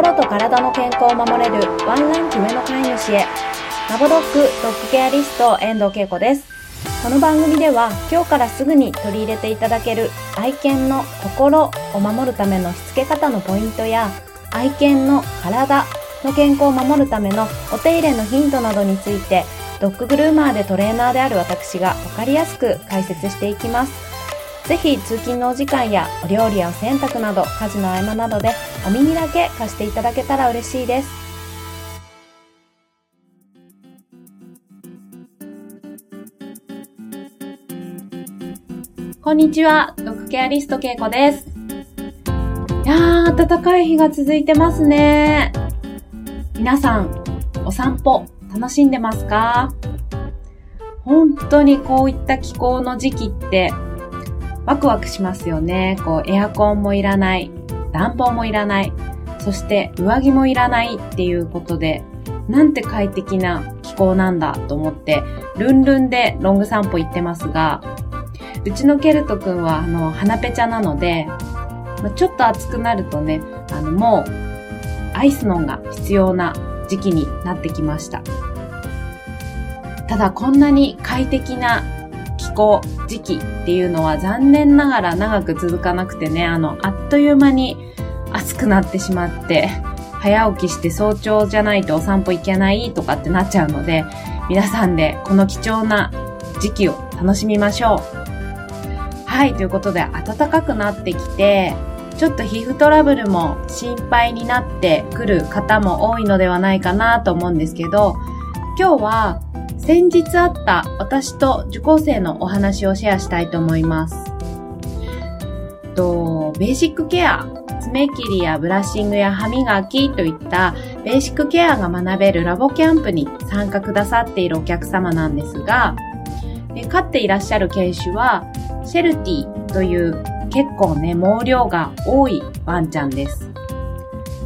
心と体の健康を守れるワンランク上の飼い主へ、マボドッグドッグケアリスト遠藤恵子です。この番組では今日からすぐに取り入れていただける愛犬の心を守るためのしつけ方のポイントや、愛犬の体の健康を守るためのお手入れのヒントなどについて、ドッググルーマーでトレーナーである私が分かりやすく解説していきます。ぜひ通勤のお時間やお料理やお洗濯など家事の合間などでお耳だけ貸していただけたら嬉しいです。こんにちは、ドッグケアリストけいこです。いやー、暖かい日が続いてますね。皆さんお散歩楽しんでますか？本当にこういった気候の時期ってワクワクしますよね。こうエアコンもいらない、暖房もいらない、そして上着もいらないっていうことで、なんて快適な気候なんだと思ってルンルンでロング散歩行ってますが、うちのケルトくんは鼻ペチャなので、ちょっと暑くなるとね、もうアイスノンが必要な時期になってきました。ただこんなに快適な気候時期っていうのは残念ながら長く続かなくてね、あっという間に暑くなってしまって、早起きして早朝じゃないとお散歩行けないとかってなっちゃうので、皆さんでこの貴重な時期を楽しみましょう。はい、ということで暖かくなってきて、ちょっと皮膚トラブルも心配になってくる方も多いのではないかなと思うんですけど、今日は先日あった私と受講生のお話をシェアしたいと思います。ベーシックケア、爪切りやブラッシングや歯磨きといったベーシックケアが学べるラボキャンプに参加くださっているお客様なんですが、飼っていらっしゃる犬種はシェルティという結構ね、毛量が多いワンちゃんです。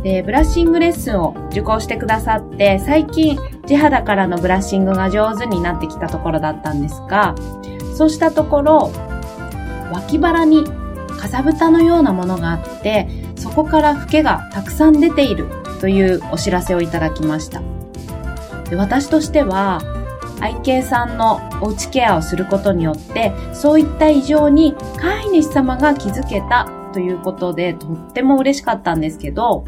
で、ブラッシングレッスンを受講してくださって、最近地肌からのブラッシングが上手になってきたところだったんですが、そうしたところ、脇腹にかさぶたのようなものがあって、そこからフケがたくさん出ているというお知らせをいただきました。で、私としては、愛犬さんのおうちケアをすることによって、そういった異常に飼い主様が気づけたということで、とっても嬉しかったんですけど、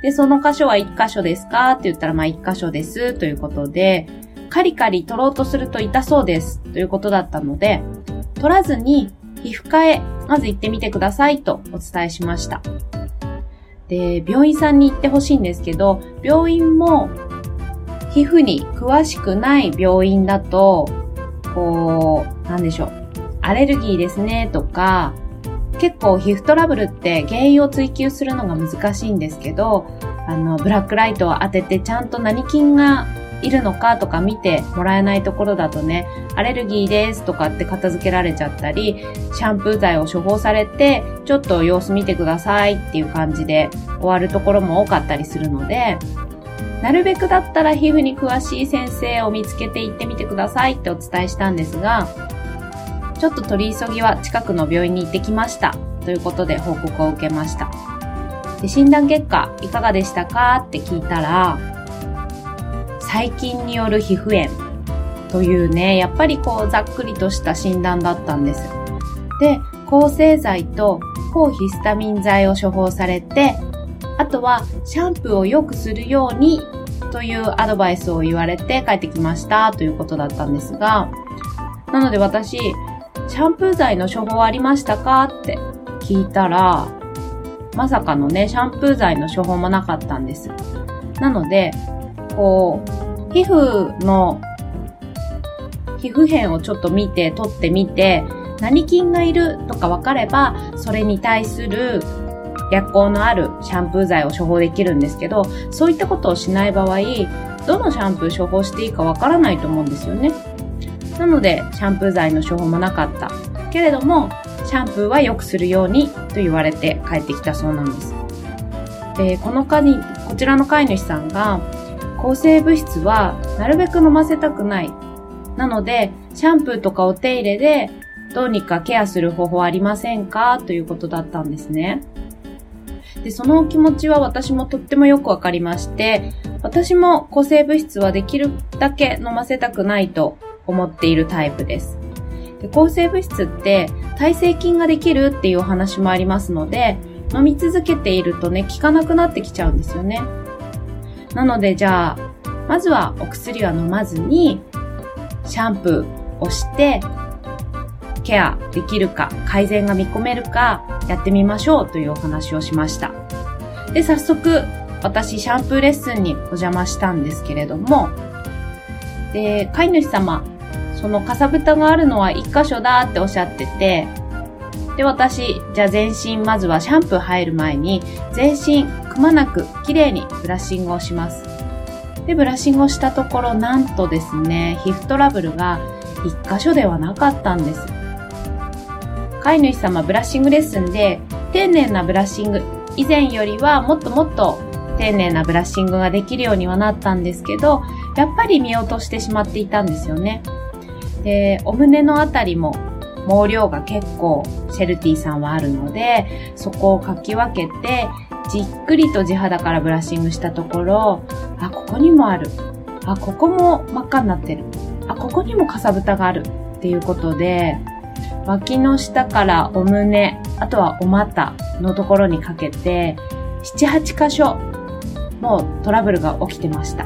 で、その箇所は1箇所ですかって言ったら、1箇所ですということで、カリカリ取ろうとすると痛そうですということだったので、取らずに皮膚科へまず行ってみてくださいとお伝えしました。で、病院さんに行ってほしいんですけど、病院も皮膚に詳しくない病院だと、アレルギーですねとか、結構皮膚トラブルって原因を追求するのが難しいんですけど、ブラックライトを当ててちゃんと何菌がいるのかとか見てもらえないところだとね、アレルギーですとかって片付けられちゃったり、シャンプー剤を処方されて、ちょっと様子見てくださいっていう感じで終わるところも多かったりするので、なるべくだったら皮膚に詳しい先生を見つけて行ってみてくださいってお伝えしたんですが、ちょっと取り急ぎは近くの病院に行ってきましたということで報告を受けました。で、診断結果いかがでしたかって聞いたら、細菌による皮膚炎というね、やっぱりざっくりとした診断だったんです。で、抗生剤と抗ヒスタミン剤を処方されて、あとはシャンプーをよくするようにというアドバイスを言われて帰ってきましたということだったんですが、なので私、シャンプー剤の処方ありましたかって聞いたら、まさかのね、シャンプー剤の処方もなかったんです。なので、皮膚片をちょっと見て、取ってみて、何菌がいるとか分かれば、それに対する薬効のあるシャンプー剤を処方できるんですけど、そういったことをしない場合、どのシャンプー処方していいかわからないと思うんですよね。なのでシャンプー剤の処方もなかったけれども、シャンプーはよくするようにと言われて帰ってきたそうなんです。で、こちらの飼い主さんが、抗生物質はなるべく飲ませたくない、なのでシャンプーとかお手入れでどうにかケアする方法ありませんかということだったんですね。で、その気持ちは私もとってもよくわかりまして、私も抗生物質はできるだけ飲ませたくないと思っているタイプです。で、抗生物質って耐性菌ができるっていうお話もありますので、飲み続けているとね、効かなくなってきちゃうんですよね。なのでじゃあ、まずはお薬は飲まずに、シャンプーをして、ケアできるか、改善が見込めるか、やってみましょうというお話をしました。で、早速、私、シャンプーレッスンにお邪魔したんですけれども、で、飼い主様、そのかさぶたがあるのは一箇所だっておっしゃってて、で、私、じゃあ全身、まずはシャンプー入る前に、全身くまなくきれいにブラッシングをします。で、ブラッシングをしたところ、なんとですね、皮膚トラブルが一箇所ではなかったんです。飼い主様、ブラッシングレッスンで、丁寧なブラッシング、以前よりはもっともっと丁寧なブラッシングができるようにはなったんですけど、やっぱり見落としてしまっていたんですよね。で、お胸のあたりも、毛量が結構シェルティさんはあるので、そこをかき分けてじっくりと地肌からブラッシングしたところ、あ、ここにもある、あ、ここも真っ赤になってる、あ、ここにもかさぶたがあるっていうことで、脇の下からお胸、あとはお股のところにかけて 7,8 箇所もうトラブルが起きてました。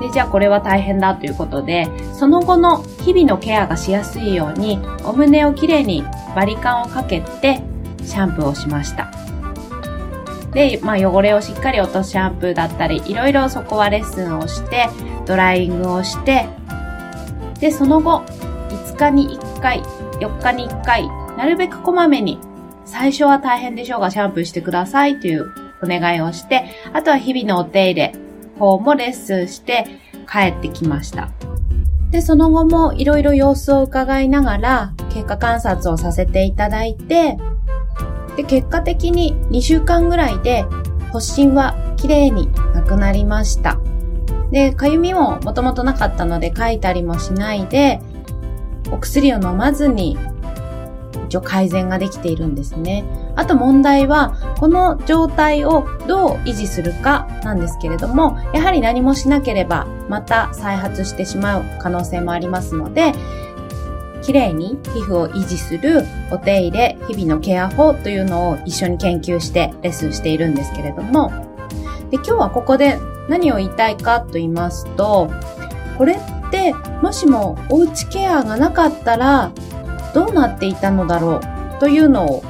で、じゃあこれは大変だということで、その後の日々のケアがしやすいように、お胸をきれいにバリカンをかけてシャンプーをしました。で、汚れをしっかり落とすシャンプーだったり、いろいろそこはレッスンをして、ドライイングをして、で、その後、5日に1回、4日に1回、なるべくこまめに、最初は大変でしょうがシャンプーしてくださいというお願いをして、あとは日々のお手入れ、方もレッスンして帰ってきました。で、その後もいろいろ様子を伺いながら経過観察をさせていただいて、で、結果的に2週間ぐらいで発疹はきれいになくなりました。で、かゆみももともとなかったのでかいたりもしないで、お薬を飲まずに一応改善ができているんですね。あと問題はこの状態をどう維持するかなんですけれども、やはり何もしなければまた再発してしまう可能性もありますので、きれいに皮膚を維持するお手入れ、日々のケア法というのを一緒に研究してレッスンしているんですけれども、で、今日はここで何を言いたいかと言いますと、これってもしもおうちケアがなかったらどうなっていたのだろうというのを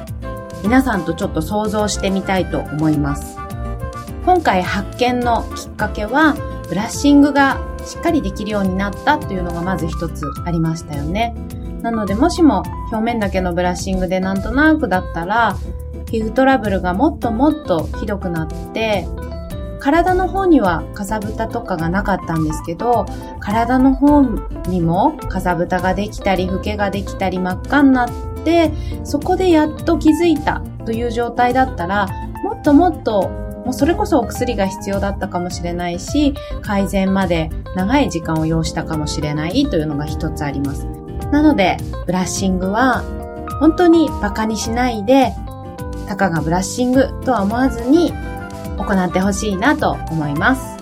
皆さんとちょっと想像してみたいと思います。今回発見のきっかけは、ブラッシングがしっかりできるようになったというのがまず一つありましたよね。なのでもしも表面だけのブラッシングでなんとなくだったら、皮膚トラブルがもっともっとひどくなって、体の方にはかさぶたとかがなかったんですけど、体の方にもかさぶたができたり、フケができたり、真っ赤になって、そこでやっと気づいたという状態だったら、もっともっと、もうそれこそお薬が必要だったかもしれないし、改善まで長い時間を要したかもしれないというのが一つあります。なので、ブラッシングは本当にバカにしないで、たかがブラッシングとは思わずに、行ってほしいなと思います。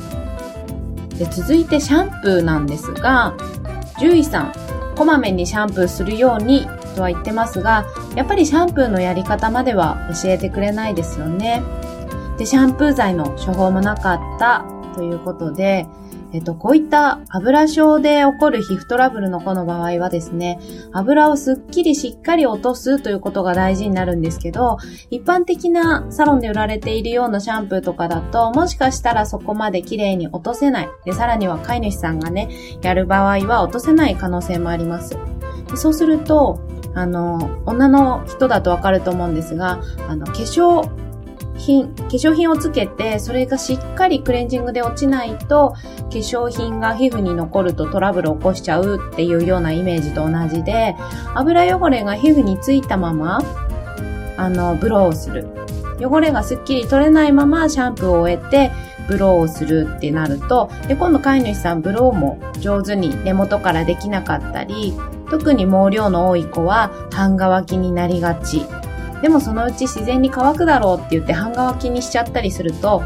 で、続いてシャンプーなんですが、獣医さんこまめにシャンプーするようにとは言ってますが、やっぱりシャンプーのやり方までは教えてくれないですよね。で、シャンプー剤の処方もなかったということで、こういった油症で起こる皮膚トラブルの子の場合はですね、油をすっきりしっかり落とすということが大事になるんですけど、一般的なサロンで売られているようなシャンプーとかだと、もしかしたらそこまで綺麗に落とせない。で、さらには飼い主さんがね、やる場合は落とせない可能性もあります。で、そうすると、女の人だとわかると思うんですが、化粧品をつけて、それがしっかりクレンジングで落ちないと、化粧品が皮膚に残るとトラブルを起こしちゃうっていうようなイメージと同じで、油汚れが皮膚についたまま、ブローをする。汚れがすっきり取れないままシャンプーを終えて、ブローをするってなると、で、今度飼い主さんブローも上手に根元からできなかったり、特に毛量の多い子は半乾きになりがち。でもそのうち自然に乾くだろうって言って半乾きにしちゃったりすると、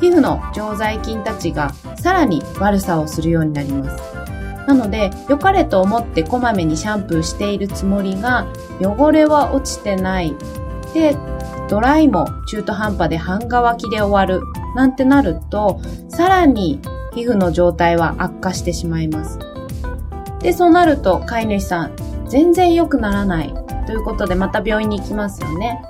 皮膚の常在菌たちがさらに悪さをするようになります。なので良かれと思ってこまめにシャンプーしているつもりが汚れは落ちてないで、ドライも中途半端で半乾きで終わるなんてなると、さらに皮膚の状態は悪化してしまいます。でそうなると飼い主さん全然良くならないということで、また病院に行きますよね。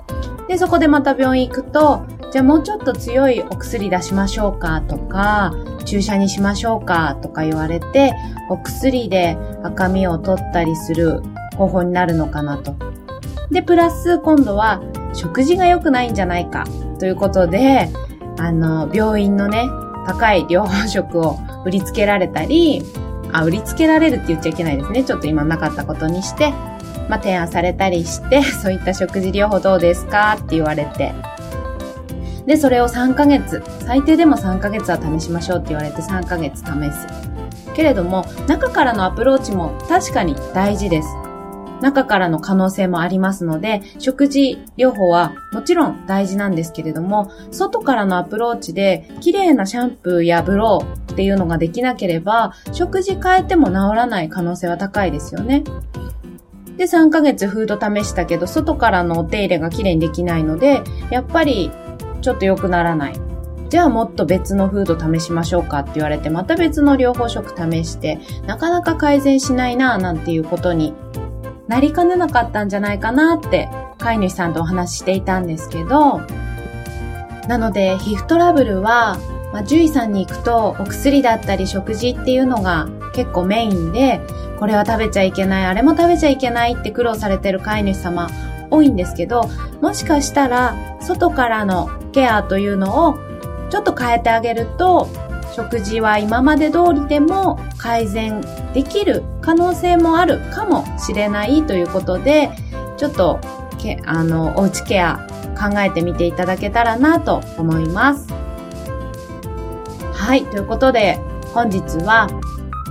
でそこでまた病院行くと、じゃあもうちょっと強いお薬出しましょうかとか、注射にしましょうかとか言われて、お薬で赤みを取ったりする方法になるのかなと。でプラス今度は食事が良くないんじゃないかということで、病院のね高い療法食を売りつけられたり、売りつけられるって言っちゃいけないですね。ちょっと今なかったことにして、提案されたりして、そういった食事療法どうですかって言われて。で、それを3ヶ月、最低でも3ヶ月は試しましょうって言われて3ヶ月試す。けれども、中からのアプローチも確かに大事です。中からの可能性もありますので、食事療法はもちろん大事なんですけれども、外からのアプローチで綺麗なシャンプーやブローっていうのができなければ、食事変えても治らない可能性は高いですよね。で、3ヶ月フード試したけど、外からのお手入れが綺麗にできないので、やっぱりちょっと良くならない。じゃあもっと別のフード試しましょうかって言われて、また別の療法食試して、なかなか改善しないなぁなんていうことになりかねなかったんじゃないかなって飼い主さんとお話ししていたんですけど、なので皮膚トラブルは、獣医さんに行くとお薬だったり食事っていうのが結構メインで、これは食べちゃいけない、あれも食べちゃいけないって苦労されてる飼い主様多いんですけど、もしかしたら外からのケアというのをちょっと変えてあげると、食事は今まで通りでも改善できる可能性もあるかもしれないということで、ちょっとおうちケア考えてみていただけたらなと思います。はい、ということで本日は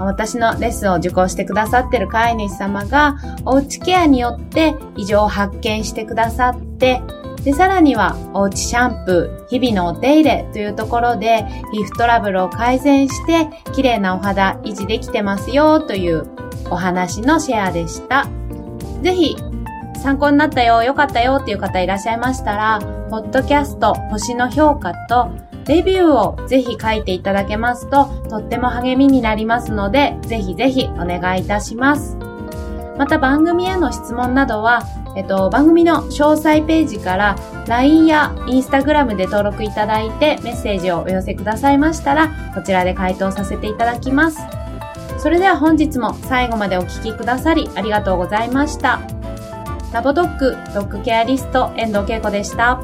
私のレッスンを受講してくださっている飼い主様がおうちケアによって異常を発見してくださって、でさらにはおうちシャンプー、日々のお手入れというところで皮膚トラブルを改善して綺麗なお肌維持できてますよというお話のシェアでした。ぜひ参考になったよ、良かったよっていう方いらっしゃいましたら、ポッドキャスト星の評価とレビューをぜひ書いていただけますととっても励みになりますので、ぜひぜひお願いいたします。また番組への質問などは、番組の詳細ページから LINE や Instagram で登録いただいて、メッセージをお寄せくださいましたら、こちらで回答させていただきます。それでは本日も最後までお聞きくださりありがとうございました。ラボドッグ、ドッグケアリスト遠藤恵子でした。